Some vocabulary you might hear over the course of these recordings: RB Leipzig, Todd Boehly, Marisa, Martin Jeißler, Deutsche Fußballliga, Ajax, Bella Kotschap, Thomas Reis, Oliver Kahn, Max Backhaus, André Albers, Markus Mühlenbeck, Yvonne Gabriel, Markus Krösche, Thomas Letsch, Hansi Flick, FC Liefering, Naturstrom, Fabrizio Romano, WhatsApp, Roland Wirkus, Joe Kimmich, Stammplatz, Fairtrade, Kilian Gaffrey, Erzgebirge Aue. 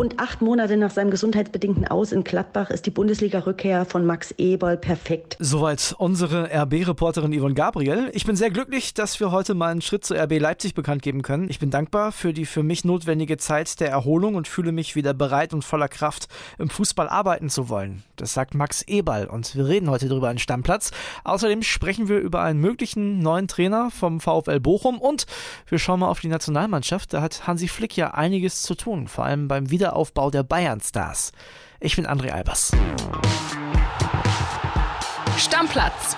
Rund 8 Monate nach seinem gesundheitsbedingten Aus in Gladbach ist die Bundesliga-Rückkehr von Max Eberl perfekt. Soweit unsere RB-Reporterin Yvonne Gabriel. Ich bin sehr glücklich, dass wir heute mal einen Schritt zu RB Leipzig bekannt geben können. Ich bin dankbar für die für mich notwendige Zeit der Erholung und fühle mich wieder bereit und voller Kraft, im Fußball arbeiten zu wollen. Das sagt Max Eberl und wir reden heute darüber an Stammplatz. Außerdem sprechen wir über einen möglichen neuen Trainer vom VfL Bochum und wir schauen mal auf die Nationalmannschaft. Da hat Hansi Flick ja einiges zu tun, vor allem beim Wiederaufbau der Bayern-Stars. Ich bin André Albers. Stammplatz.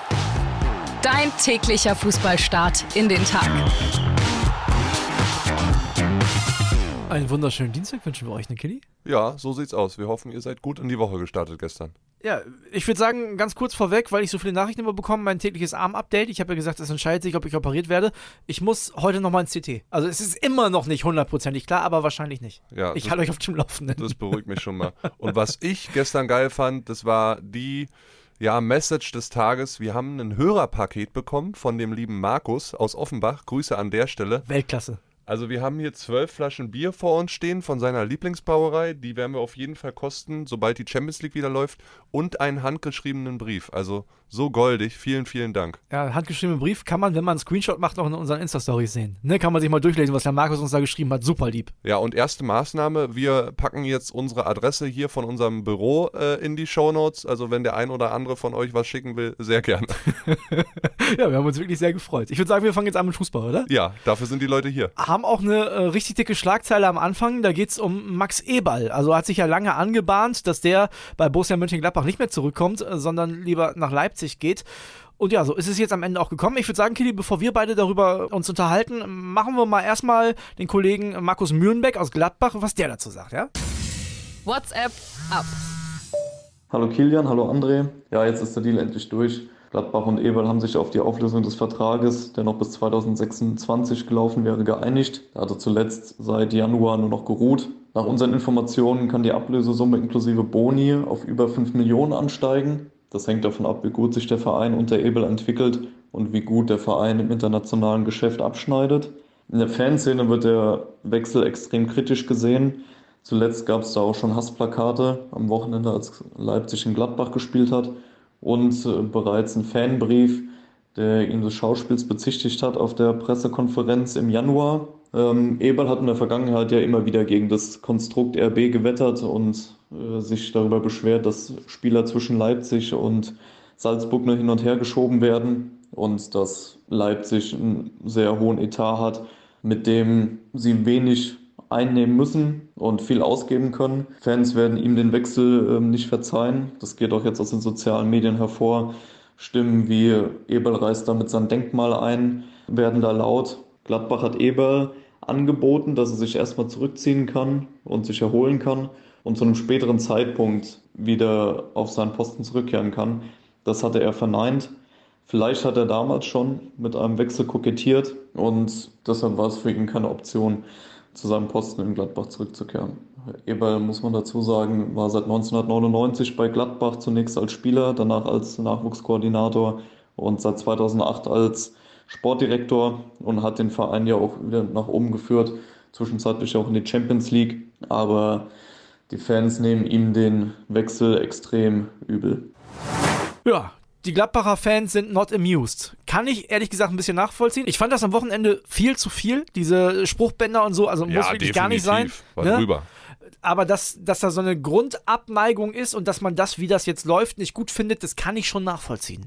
Dein täglicher Fußballstart in den Tag. Einen wunderschönen Dienstag wünschen wir euch, ne Killy? Ja, so sieht's aus. Wir hoffen, ihr seid gut in die Woche gestartet gestern. Ja, ich würde sagen, ganz kurz vorweg, weil ich so viele Nachrichten immer bekomme, mein tägliches Arm-Update. Ich habe ja gesagt, es entscheidet sich, ob ich operiert werde. Ich muss heute nochmal ins CT. Also es ist immer noch nicht hundertprozentig klar, aber wahrscheinlich nicht. Ja, ich halte euch auf dem Laufenden. Das beruhigt mich schon mal. Und was ich gestern geil fand, das war die Message des Tages. Wir haben ein Hörerpaket bekommen von dem lieben Markus aus Offenbach. Grüße an der Stelle. Weltklasse. Also wir haben hier 12 Flaschen Bier vor uns stehen von seiner Lieblingsbrauerei. Die werden wir auf jeden Fall kosten, sobald die Champions League wieder läuft. Und einen handgeschriebenen Brief. Also so goldig. Vielen, vielen Dank. Ja, handgeschriebenen Brief kann man, wenn man einen Screenshot macht, auch in unseren Insta-Stories sehen. Ne, kann man sich mal durchlesen, was der Markus uns da geschrieben hat. Super lieb. Ja, und erste Maßnahme. Wir packen jetzt unsere Adresse hier von unserem Büro in die Shownotes. Also wenn der ein oder andere von euch was schicken will, sehr gerne. Ja, wir haben uns wirklich sehr gefreut. Ich würde sagen, wir fangen jetzt an mit Fußball, oder? Ja, dafür sind die Leute hier. Haben auch eine richtig dicke Schlagzeile am Anfang, da geht es um Max Eberl. Also hat sich ja lange angebahnt, dass der bei Borussia Mönchengladbach nicht mehr zurückkommt, sondern lieber nach Leipzig geht. Und ja, so ist es jetzt am Ende auch gekommen. Ich würde sagen, Kili, bevor wir beide darüber uns unterhalten, machen wir mal erstmal den Kollegen Markus Mühlenbeck aus Gladbach, was der dazu sagt, ja? WhatsApp ab. Hallo Kilian, hallo André. Ja, jetzt ist der Deal endlich durch. Gladbach und Eberl haben sich auf die Auflösung des Vertrages, der noch bis 2026 gelaufen wäre, geeinigt. Er hatte zuletzt seit Januar nur noch geruht. Nach unseren Informationen kann die Ablösesumme inklusive Boni auf über 5 Millionen ansteigen. Das hängt davon ab, wie gut sich der Verein unter Eberl entwickelt und wie gut der Verein im internationalen Geschäft abschneidet. In der Fanszene wird der Wechsel extrem kritisch gesehen. Zuletzt gab es da auch schon Hassplakate am Wochenende, als Leipzig in Gladbach gespielt hat. Und bereits ein Fanbrief, der ihn des Schauspiels bezichtigt hat auf der Pressekonferenz im Januar. Eberl hat in der Vergangenheit ja immer wieder gegen das Konstrukt RB gewettert und sich darüber beschwert, dass Spieler zwischen Leipzig und Salzburg nur hin und her geschoben werden und dass Leipzig einen sehr hohen Etat hat, mit dem sie wenig einnehmen müssen und viel ausgeben können. Fans werden ihm den Wechsel nicht verzeihen. Das geht auch jetzt aus den sozialen Medien hervor. Stimmen wie Eberl reißt damit sein Denkmal ein, werden da laut. Gladbach hat Eberl angeboten, dass er sich erstmal zurückziehen kann und sich erholen kann und zu einem späteren Zeitpunkt wieder auf seinen Posten zurückkehren kann. Das hatte er verneint. Vielleicht hat er damals schon mit einem Wechsel kokettiert und deshalb war es für ihn keine Option, zu seinem Posten in Gladbach zurückzukehren. Eberl, muss man dazu sagen, war seit 1999 bei Gladbach, zunächst als Spieler, danach als Nachwuchskoordinator und seit 2008 als Sportdirektor und hat den Verein ja auch wieder nach oben geführt, zwischenzeitlich auch in die Champions League. Aber die Fans nehmen ihm den Wechsel extrem übel. Ja, die Gladbacher Fans sind not amused. Kann ich ehrlich gesagt ein bisschen nachvollziehen. Ich fand das am Wochenende viel zu viel, diese Spruchbänder und so, also muss wirklich definitiv gar nicht sein. War drüber. Aber dass da so eine Grundabneigung ist und dass man das, wie das jetzt läuft, nicht gut findet, das kann ich schon nachvollziehen.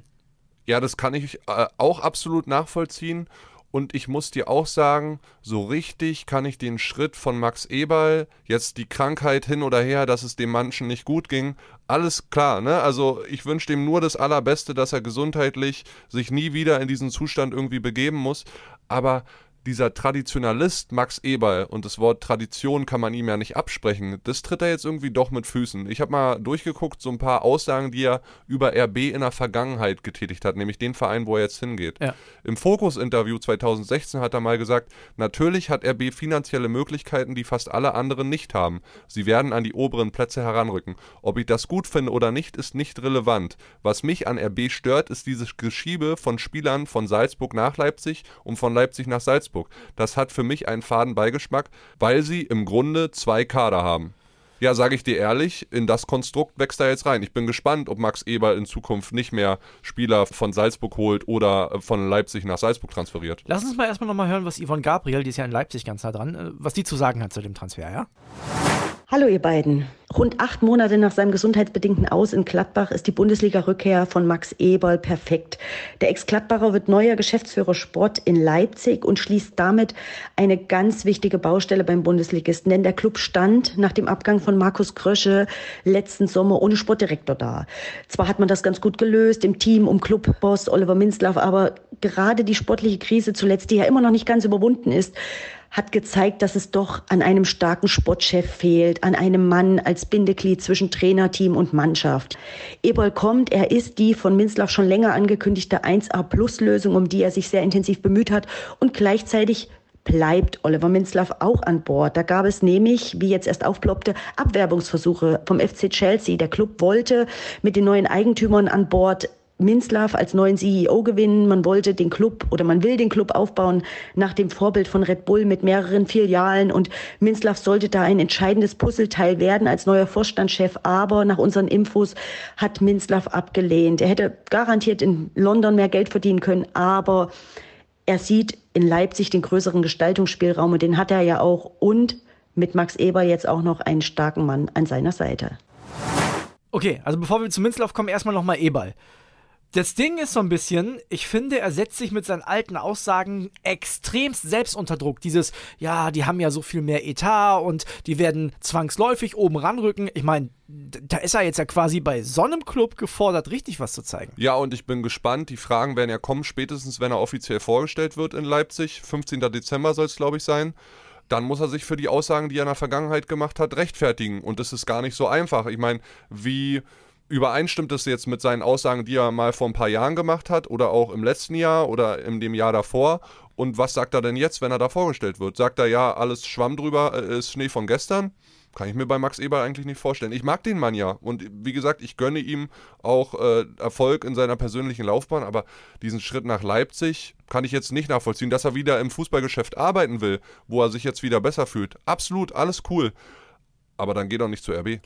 Ja, das kann ich auch absolut nachvollziehen. Und ich muss dir auch sagen, so richtig kann ich den Schritt von Max Eberl, jetzt die Krankheit hin oder her, dass es dem Menschen nicht gut ging, alles klar, ne? Also ich wünsche dem nur das Allerbeste, dass er gesundheitlich sich nie wieder in diesen Zustand irgendwie begeben muss. Aber dieser Traditionalist Max Eberl, und das Wort Tradition kann man ihm ja nicht absprechen, das tritt er jetzt irgendwie doch mit Füßen. Ich habe mal durchgeguckt, so ein paar Aussagen, die er über RB in der Vergangenheit getätigt hat, nämlich den Verein, wo er jetzt hingeht. Ja. Im Fokus-Interview 2016 hat er mal gesagt, natürlich hat RB finanzielle Möglichkeiten, die fast alle anderen nicht haben. Sie werden an die oberen Plätze heranrücken. Ob ich das gut finde oder nicht, ist nicht relevant. Was mich an RB stört, ist dieses Geschiebe von Spielern von Salzburg nach Leipzig und von Leipzig nach Salzburg. Das hat für mich einen faden Beigeschmack, weil sie im Grunde zwei Kader haben. Ja, sage ich dir ehrlich, in das Konstrukt wächst er jetzt rein. Ich bin gespannt, ob Max Eberl in Zukunft nicht mehr Spieler von Salzburg holt oder von Leipzig nach Salzburg transferiert. Lass uns mal erstmal nochmal hören, was Yvonne Gabriel, die ist ja in Leipzig ganz nah dran, was die zu sagen hat zu dem Transfer, ja? Hallo ihr beiden. Rund 8 Monate nach seinem gesundheitsbedingten Aus in Gladbach ist die Bundesliga-Rückkehr von Max Eberl perfekt. Der Ex-Gladbacher wird neuer Geschäftsführer Sport in Leipzig und schließt damit eine ganz wichtige Baustelle beim Bundesligisten. Denn der Club stand nach dem Abgang von Markus Krösche letzten Sommer ohne Sportdirektor da. Zwar hat man das ganz gut gelöst im Team um Clubboss Oliver Mintzlaff, aber gerade die sportliche Krise zuletzt, die ja immer noch nicht ganz überwunden ist, hat gezeigt, dass es doch an einem starken Sportchef fehlt, an einem Mann als Bindeglied zwischen Trainer, Team und Mannschaft. Eberl kommt, er ist die von Mintzlaff schon länger angekündigte 1A-Plus-Lösung, um die er sich sehr intensiv bemüht hat, und gleichzeitig bleibt Oliver Mintzlaff auch an Bord. Da gab es nämlich, wie jetzt erst aufploppte, Abwerbungsversuche vom FC Chelsea. Der Club wollte mit den neuen Eigentümern an Bord Mintzlaff als neuen CEO gewinnen. Man wollte den Club oder man will den Club aufbauen nach dem Vorbild von Red Bull mit mehreren Filialen, und Mintzlaff sollte da ein entscheidendes Puzzleteil werden als neuer Vorstandschef. Aber nach unseren Infos hat Mintzlaff abgelehnt. Er hätte garantiert in London mehr Geld verdienen können, aber er sieht in Leipzig den größeren Gestaltungsspielraum, und den hat er ja auch, und mit Max Eberl jetzt auch noch einen starken Mann an seiner Seite. Okay, also bevor wir zu Mintzlaff kommen, erstmal nochmal Eberl. Das Ding ist so ein bisschen, ich finde, er setzt sich mit seinen alten Aussagen extremst selbst unter Druck. Dieses, ja, die haben ja so viel mehr Etat und die werden zwangsläufig oben ranrücken. Ich meine, da ist er jetzt ja quasi bei so einem Club gefordert, richtig was zu zeigen. Ja, und ich bin gespannt. Die Fragen werden ja kommen, spätestens wenn er offiziell vorgestellt wird in Leipzig. 15. Dezember soll es, glaube ich, sein. Dann muss er sich für die Aussagen, die er in der Vergangenheit gemacht hat, rechtfertigen. Und das ist gar nicht so einfach. Ich meine, wie übereinstimmt es jetzt mit seinen Aussagen, die er mal vor ein paar Jahren gemacht hat oder auch im letzten Jahr oder in dem Jahr davor? Und was sagt er denn jetzt, wenn er da vorgestellt wird? Sagt er, ja, alles Schwamm drüber, ist Schnee von gestern? Kann ich mir bei Max Eberl eigentlich nicht vorstellen. Ich mag den Mann ja. Und wie gesagt, ich gönne ihm auch Erfolg in seiner persönlichen Laufbahn. Aber diesen Schritt nach Leipzig kann ich jetzt nicht nachvollziehen. Dass er wieder im Fußballgeschäft arbeiten will, wo er sich jetzt wieder besser fühlt. Absolut, alles cool. Aber dann geht doch nicht zu RB.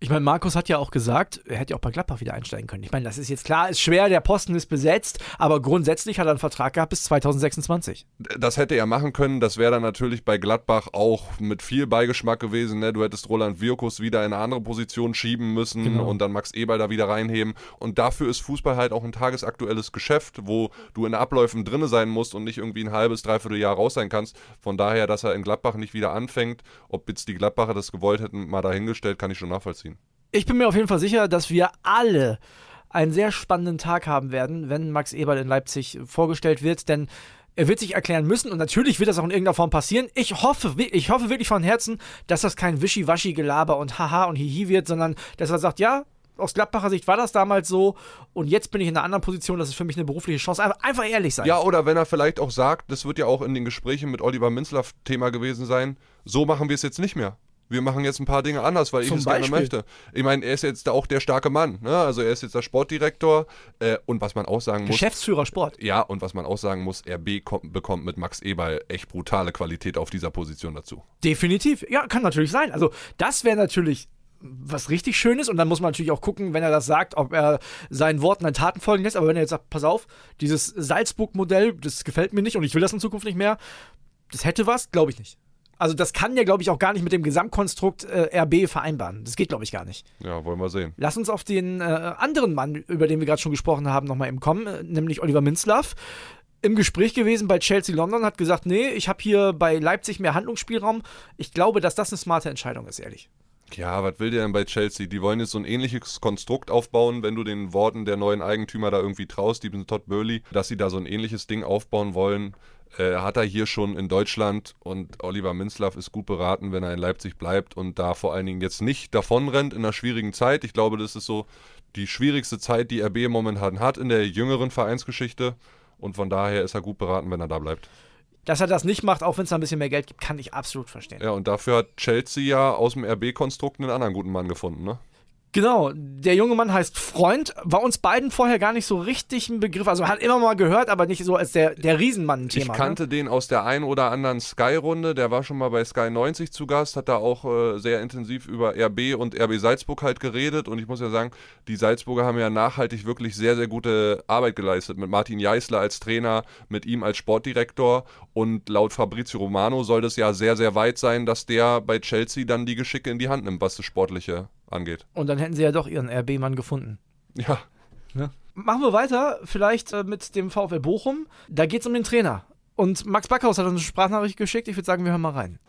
Ich meine, Markus hat ja auch gesagt, er hätte ja auch bei Gladbach wieder einsteigen können. Ich meine, das ist jetzt klar, ist schwer, der Posten ist besetzt, aber grundsätzlich hat er einen Vertrag gehabt bis 2026. Das hätte er machen können, das wäre dann natürlich bei Gladbach auch mit viel Beigeschmack gewesen. Ne? Du hättest Roland Wirkus wieder in eine andere Position schieben müssen, genau, und dann Max Eberl da wieder reinheben. Und dafür ist Fußball halt auch ein tagesaktuelles Geschäft, wo du in Abläufen drin sein musst und nicht irgendwie ein halbes, dreiviertel Jahr raus sein kannst. Von daher, dass er in Gladbach nicht wieder anfängt, ob jetzt die Gladbacher das gewollt hätten, mal dahingestellt, kann ich schon nachvollziehen. Ich bin mir auf jeden Fall sicher, dass wir alle einen sehr spannenden Tag haben werden, wenn Max Eberl in Leipzig vorgestellt wird, denn er wird sich erklären müssen und natürlich wird das auch in irgendeiner Form passieren. Ich hoffe wirklich von Herzen, dass das kein Wischiwaschi-Gelaber und Haha und Hihi wird, sondern dass er sagt, ja, aus Gladbacher Sicht war das damals so und jetzt bin ich in einer anderen Position, das ist für mich eine berufliche Chance. Einfach ehrlich sein. Ja, oder wenn er vielleicht auch sagt, das wird ja auch in den Gesprächen mit Oliver Mintzlaff Thema gewesen sein, so machen wir es jetzt nicht mehr. Wir machen jetzt ein paar Dinge anders, weil ich es gerne möchte. Ich meine, er ist jetzt auch der starke Mann. Ne? Also er ist jetzt der Sportdirektor. Und was man auch sagen muss... Geschäftsführer Sport. Ja, und was man auch sagen muss, RB bekommt mit Max Eberl echt brutale Qualität auf dieser Position dazu. Definitiv. Ja, kann natürlich sein. Also das wäre natürlich was richtig Schönes. Und dann muss man natürlich auch gucken, wenn er das sagt, ob er seinen Worten an Taten folgen lässt. Aber wenn er jetzt sagt, pass auf, dieses Salzburg-Modell, das gefällt mir nicht und ich will das in Zukunft nicht mehr. Das hätte was, glaube ich nicht. Also das kann ja, glaube ich, auch gar nicht mit dem Gesamtkonstrukt RB vereinbaren. Das geht, glaube ich, gar nicht. Ja, wollen wir sehen. Lass uns auf den anderen Mann, über den wir gerade schon gesprochen haben, nochmal eben kommen, nämlich Oliver Mintzlaff. Im Gespräch gewesen bei Chelsea London, hat gesagt, nee, ich habe hier bei Leipzig mehr Handlungsspielraum. Ich glaube, dass das eine smarte Entscheidung ist, ehrlich. Ja, was will der denn bei Chelsea? Die wollen jetzt so ein ähnliches Konstrukt aufbauen, wenn du den Worten der neuen Eigentümer da irgendwie traust, die sind Todd Boehly, dass sie da so ein ähnliches Ding aufbauen wollen. Hat er hier schon in Deutschland und Oliver Mintzlaff ist gut beraten, wenn er in Leipzig bleibt und da vor allen Dingen jetzt nicht davonrennt in einer schwierigen Zeit. Ich glaube, das ist so die schwierigste Zeit, die RB momentan hat in der jüngeren Vereinsgeschichte und von daher ist er gut beraten, wenn er da bleibt. Dass er das nicht macht, auch wenn es da ein bisschen mehr Geld gibt, kann ich absolut verstehen. Ja, und dafür hat Chelsea ja aus dem RB-Konstrukt einen anderen guten Mann gefunden, ne? Genau, der junge Mann heißt Freund, war uns beiden vorher gar nicht so richtig ein Begriff, also man hat immer mal gehört, aber nicht so als der Riesenmann ein Thema. Ich kannte den aus der einen oder anderen Sky-Runde, der war schon mal bei Sky 90 zu Gast, hat da auch sehr intensiv über RB und RB Salzburg halt geredet und ich muss ja sagen, die Salzburger haben ja nachhaltig wirklich sehr, sehr gute Arbeit geleistet, mit Martin Jeißler als Trainer, mit ihm als Sportdirektor und laut Fabrizio Romano soll das ja sehr, sehr weit sein, dass der bei Chelsea dann die Geschicke in die Hand nimmt, was das Sportliche angeht. Und dann hätten sie ja doch ihren RB-Mann gefunden. Ja. Ne? Machen wir weiter, vielleicht mit dem VfL Bochum. Da geht es um den Trainer. Und Max Backhaus hat uns eine Sprachnachricht geschickt. Ich würde sagen, wir hören mal rein.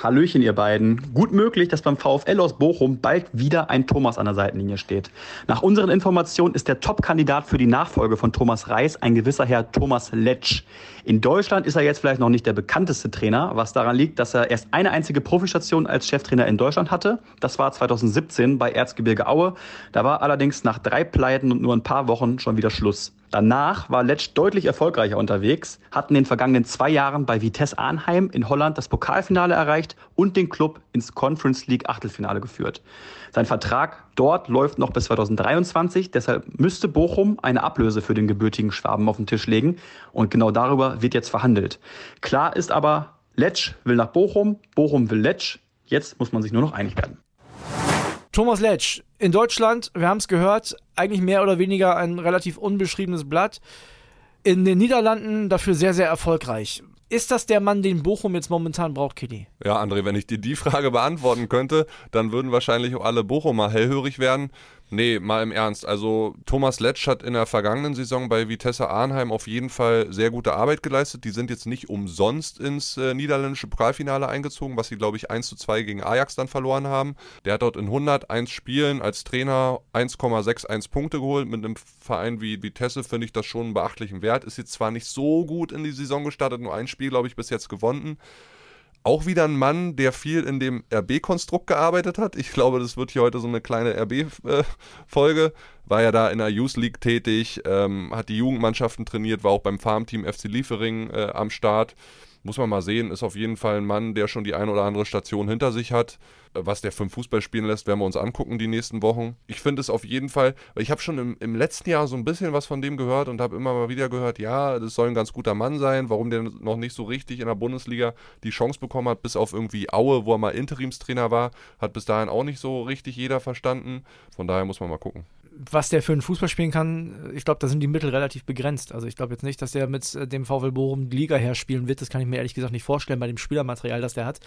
Hallöchen, ihr beiden. Gut möglich, dass beim VfL aus Bochum bald wieder ein Thomas an der Seitenlinie steht. Nach unseren Informationen ist der Top-Kandidat für die Nachfolge von Thomas Reis ein gewisser Herr Thomas Letsch. In Deutschland ist er jetzt vielleicht noch nicht der bekannteste Trainer, was daran liegt, dass er erst eine einzige Profistation als Cheftrainer in Deutschland hatte. Das war 2017 bei Erzgebirge Aue. Da war allerdings nach 3 Pleiten und nur ein paar Wochen schon wieder Schluss. Danach war Letsch deutlich erfolgreicher unterwegs, hat in den vergangenen 2 Jahren bei Vitesse Arnhem in Holland das Pokalfinale erreicht und den Club ins Conference League Achtelfinale geführt. Sein Vertrag dort läuft noch bis 2023, deshalb müsste Bochum eine Ablöse für den gebürtigen Schwaben auf den Tisch legen und genau darüber wird jetzt verhandelt. Klar ist aber, Letsch will nach Bochum, Bochum will Letsch, jetzt muss man sich nur noch einig werden. Thomas Letsch, in Deutschland, wir haben es gehört, eigentlich mehr oder weniger ein relativ unbeschriebenes Blatt. In den Niederlanden dafür sehr, sehr erfolgreich. Ist das der Mann, den Bochum jetzt momentan braucht, Kitty? Ja, André, wenn ich dir die Frage beantworten könnte, dann würden wahrscheinlich alle Bochumer hellhörig werden. Nee, mal im Ernst. Also Thomas Letsch hat in der vergangenen Saison bei Vitesse Arnhem auf jeden Fall sehr gute Arbeit geleistet. Die sind jetzt nicht umsonst ins niederländische Pokalfinale eingezogen, was sie, glaube ich, 1:2 gegen Ajax dann verloren haben. Der hat dort in 101 Spielen als Trainer 1,61 Punkte geholt. Mit einem Verein wie Vitesse finde ich das schon einen beachtlichen Wert. Ist jetzt zwar nicht so gut in die Saison gestartet, nur ein Spiel, glaube ich, bis jetzt gewonnen. Auch wieder ein Mann, der viel in dem RB-Konstrukt gearbeitet hat. Ich glaube, das wird hier heute so eine kleine RB-Folge. War ja da in der Youth League tätig, hat die Jugendmannschaften trainiert, war auch beim Farmteam FC Liefering am Start. Muss man mal sehen, ist auf jeden Fall ein Mann, der schon die ein oder andere Station hinter sich hat. Was der für den Fußball spielen lässt, werden wir uns angucken die nächsten Wochen. Ich finde es auf jeden Fall, weil ich habe schon im letzten Jahr so ein bisschen was von dem gehört und habe immer mal wieder gehört, ja, das soll ein ganz guter Mann sein, warum der noch nicht so richtig in der Bundesliga die Chance bekommen hat, bis auf irgendwie Aue, wo er mal Interimstrainer war, hat bis dahin auch nicht so richtig jeder verstanden. Von daher muss man mal gucken. Was der für einen Fußball spielen kann, ich glaube, da sind die Mittel relativ begrenzt. Also ich glaube jetzt nicht, dass der mit dem VfL Bochum die Liga herspielen wird. Das kann ich mir ehrlich gesagt nicht vorstellen bei dem Spielermaterial, das der hat.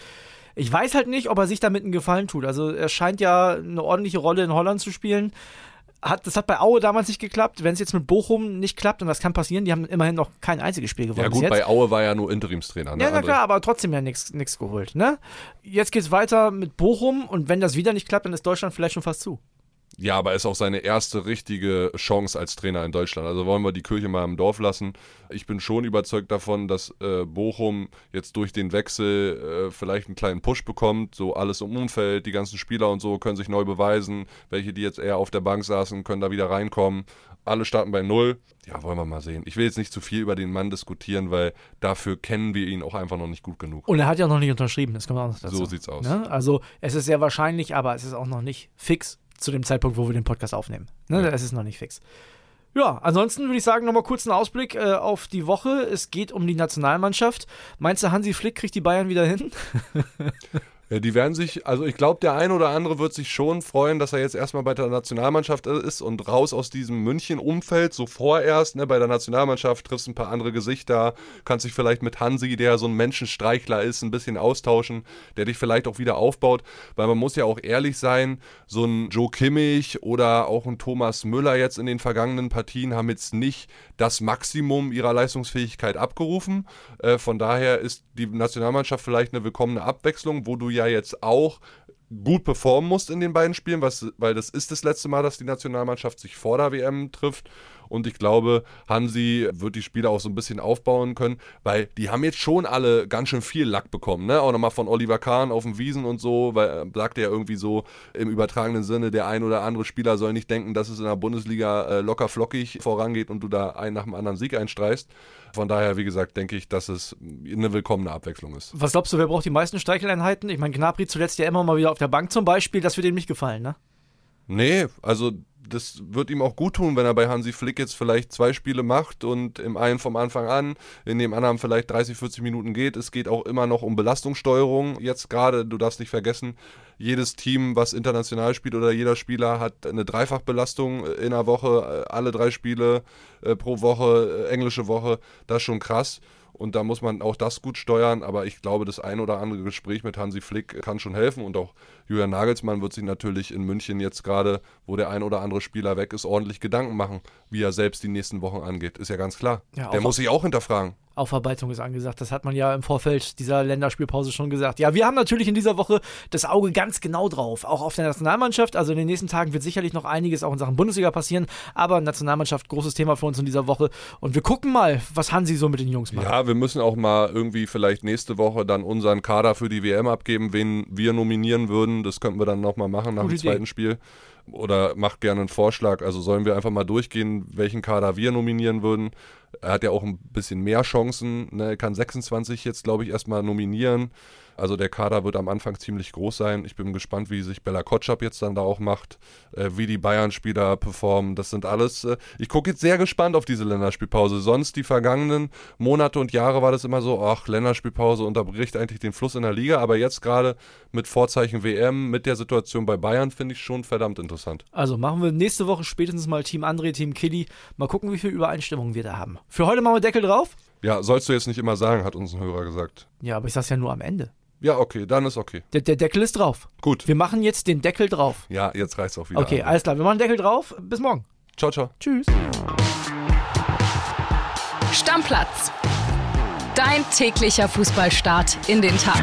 Ich weiß halt nicht, ob er sich damit einen Gefallen tut. Also er scheint ja eine ordentliche Rolle in Holland zu spielen. Das hat bei Aue damals nicht geklappt, wenn es jetzt mit Bochum nicht klappt und das kann passieren, die haben immerhin noch kein einziges Spiel gewonnen. Ja gut, bei Aue war ja nur Interimstrainer. Ne? Ja, na klar, aber trotzdem ja nichts geholt. Ne? Jetzt geht's weiter mit Bochum und wenn das wieder nicht klappt, dann ist Deutschland vielleicht schon fast zu. Ja, aber ist auch seine erste richtige Chance als Trainer in Deutschland. Also wollen wir die Kirche mal im Dorf lassen. Ich bin schon überzeugt davon, dass Bochum jetzt durch den Wechsel vielleicht einen kleinen Push bekommt. So alles im Umfeld, die ganzen Spieler und so können sich neu beweisen. Welche, die jetzt eher auf der Bank saßen, können da wieder reinkommen. Alle starten bei Null. Ja, wollen wir mal sehen. Ich will jetzt nicht zu viel über den Mann diskutieren, weil dafür kennen wir ihn auch einfach noch nicht gut genug. Und er hat ja auch noch nicht unterschrieben, das kommt auch noch dazu. So sieht's aus. Ne? Also es ist sehr wahrscheinlich, aber es ist auch noch nicht fix. Zu dem Zeitpunkt, wo wir den Podcast aufnehmen. Ne? Ja. Das ist noch nicht fix. Ja, ansonsten würde ich sagen, nochmal kurz einen Ausblick auf die Woche. Es geht um die Nationalmannschaft. Meinst du, Hansi Flick kriegt die Bayern wieder hin? Ja, die werden sich, also ich glaube, der ein oder andere wird sich schon freuen, dass er jetzt erstmal bei der Nationalmannschaft ist und raus aus diesem München-Umfeld, so vorerst, ne, bei der Nationalmannschaft triffst ein paar andere Gesichter, kannst dich vielleicht mit Hansi, der so ein Menschenstreichler ist, ein bisschen austauschen, der dich vielleicht auch wieder aufbaut, weil man muss ja auch ehrlich sein, so ein Joe Kimmich oder auch ein Thomas Müller jetzt in den vergangenen Partien haben jetzt nicht das Maximum ihrer Leistungsfähigkeit abgerufen, von daher ist die Nationalmannschaft vielleicht eine willkommene Abwechslung, wo du ja jetzt auch gut performen musst in den beiden Spielen, weil das ist das letzte Mal, dass die Nationalmannschaft sich vor der WM trifft und ich glaube, Hansi wird die Spieler auch so ein bisschen aufbauen können, weil die haben jetzt schon alle ganz schön viel Lack bekommen, ne? Auch nochmal von Oliver Kahn auf dem Wiesen und so, weil sagt er ja irgendwie so im übertragenen Sinne, der ein oder andere Spieler soll nicht denken, dass es in der Bundesliga locker flockig vorangeht und du da einen nach dem anderen Sieg einstreist. Von daher, wie gesagt, denke ich, dass es eine willkommene Abwechslung ist. Was glaubst du, wer braucht die meisten Streichel-Einheiten? Ich meine, Gnabry zuletzt ja immer mal wieder auf der Bank zum Beispiel, das wird ihm nicht gefallen, ne? Nee, also das wird ihm auch gut tun, wenn er bei Hansi Flick jetzt vielleicht 2 Spiele macht und im einen vom Anfang an, in dem anderen vielleicht 30, 40 Minuten geht. Es geht auch immer noch um Belastungssteuerung. Jetzt gerade, du darfst nicht vergessen, jedes Team, was international spielt oder jeder Spieler hat eine Dreifachbelastung in der Woche, alle 3 Spiele pro Woche, englische Woche, das ist schon krass. Und da muss man auch das gut steuern, aber ich glaube, das ein oder andere Gespräch mit Hansi Flick kann schon helfen und auch Julian Nagelsmann wird sich natürlich in München jetzt gerade, wo der ein oder andere Spieler weg ist, ordentlich Gedanken machen, wie er selbst die nächsten Wochen angeht, ist ja ganz klar. Ja, der muss sich auch hinterfragen. Aufarbeitung ist angesagt, das hat man ja im Vorfeld dieser Länderspielpause schon gesagt. Ja, wir haben natürlich in dieser Woche das Auge ganz genau drauf, auch auf der Nationalmannschaft, also in den nächsten Tagen wird sicherlich noch einiges auch in Sachen Bundesliga passieren, aber Nationalmannschaft, großes Thema für uns in dieser Woche und wir gucken mal, was Hansi so mit den Jungs macht. Ja, wir müssen auch mal irgendwie vielleicht nächste Woche dann unseren Kader für die WM abgeben, wen wir nominieren würden, das könnten wir dann nochmal machen nach dem zweiten Spiel. Oder macht gerne einen Vorschlag, also sollen wir einfach mal durchgehen, welchen Kader wir nominieren würden. Er hat ja auch ein bisschen mehr Chancen, ne? Er kann 26 jetzt, glaube ich, erstmal nominieren. Also der Kader wird am Anfang ziemlich groß sein. Ich bin gespannt, wie sich Bella Kotschap jetzt dann da auch macht, wie die Bayern-Spieler performen. Das sind alles, ich gucke jetzt sehr gespannt auf diese Länderspielpause. Sonst die vergangenen Monate und Jahre war das immer so, ach, Länderspielpause unterbricht eigentlich den Fluss in der Liga. Aber jetzt gerade mit Vorzeichen WM, mit der Situation bei Bayern, finde ich schon verdammt interessant. Also machen wir nächste Woche spätestens mal Team André, Team Killy. Mal gucken, wie viel Übereinstimmung wir da haben. Für heute machen wir Deckel drauf. Ja, sollst du jetzt nicht immer sagen, hat uns ein Hörer gesagt. Ja, aber ich sag's ja nur am Ende. Ja, okay, dann ist okay. Der Deckel ist drauf. Gut. Wir machen jetzt den Deckel drauf. Ja, jetzt reicht's auch wieder. Okay, alles klar, wir machen den Deckel drauf. Bis morgen. Ciao, ciao. Tschüss. Stammplatz. Dein täglicher Fußballstart in den Tag.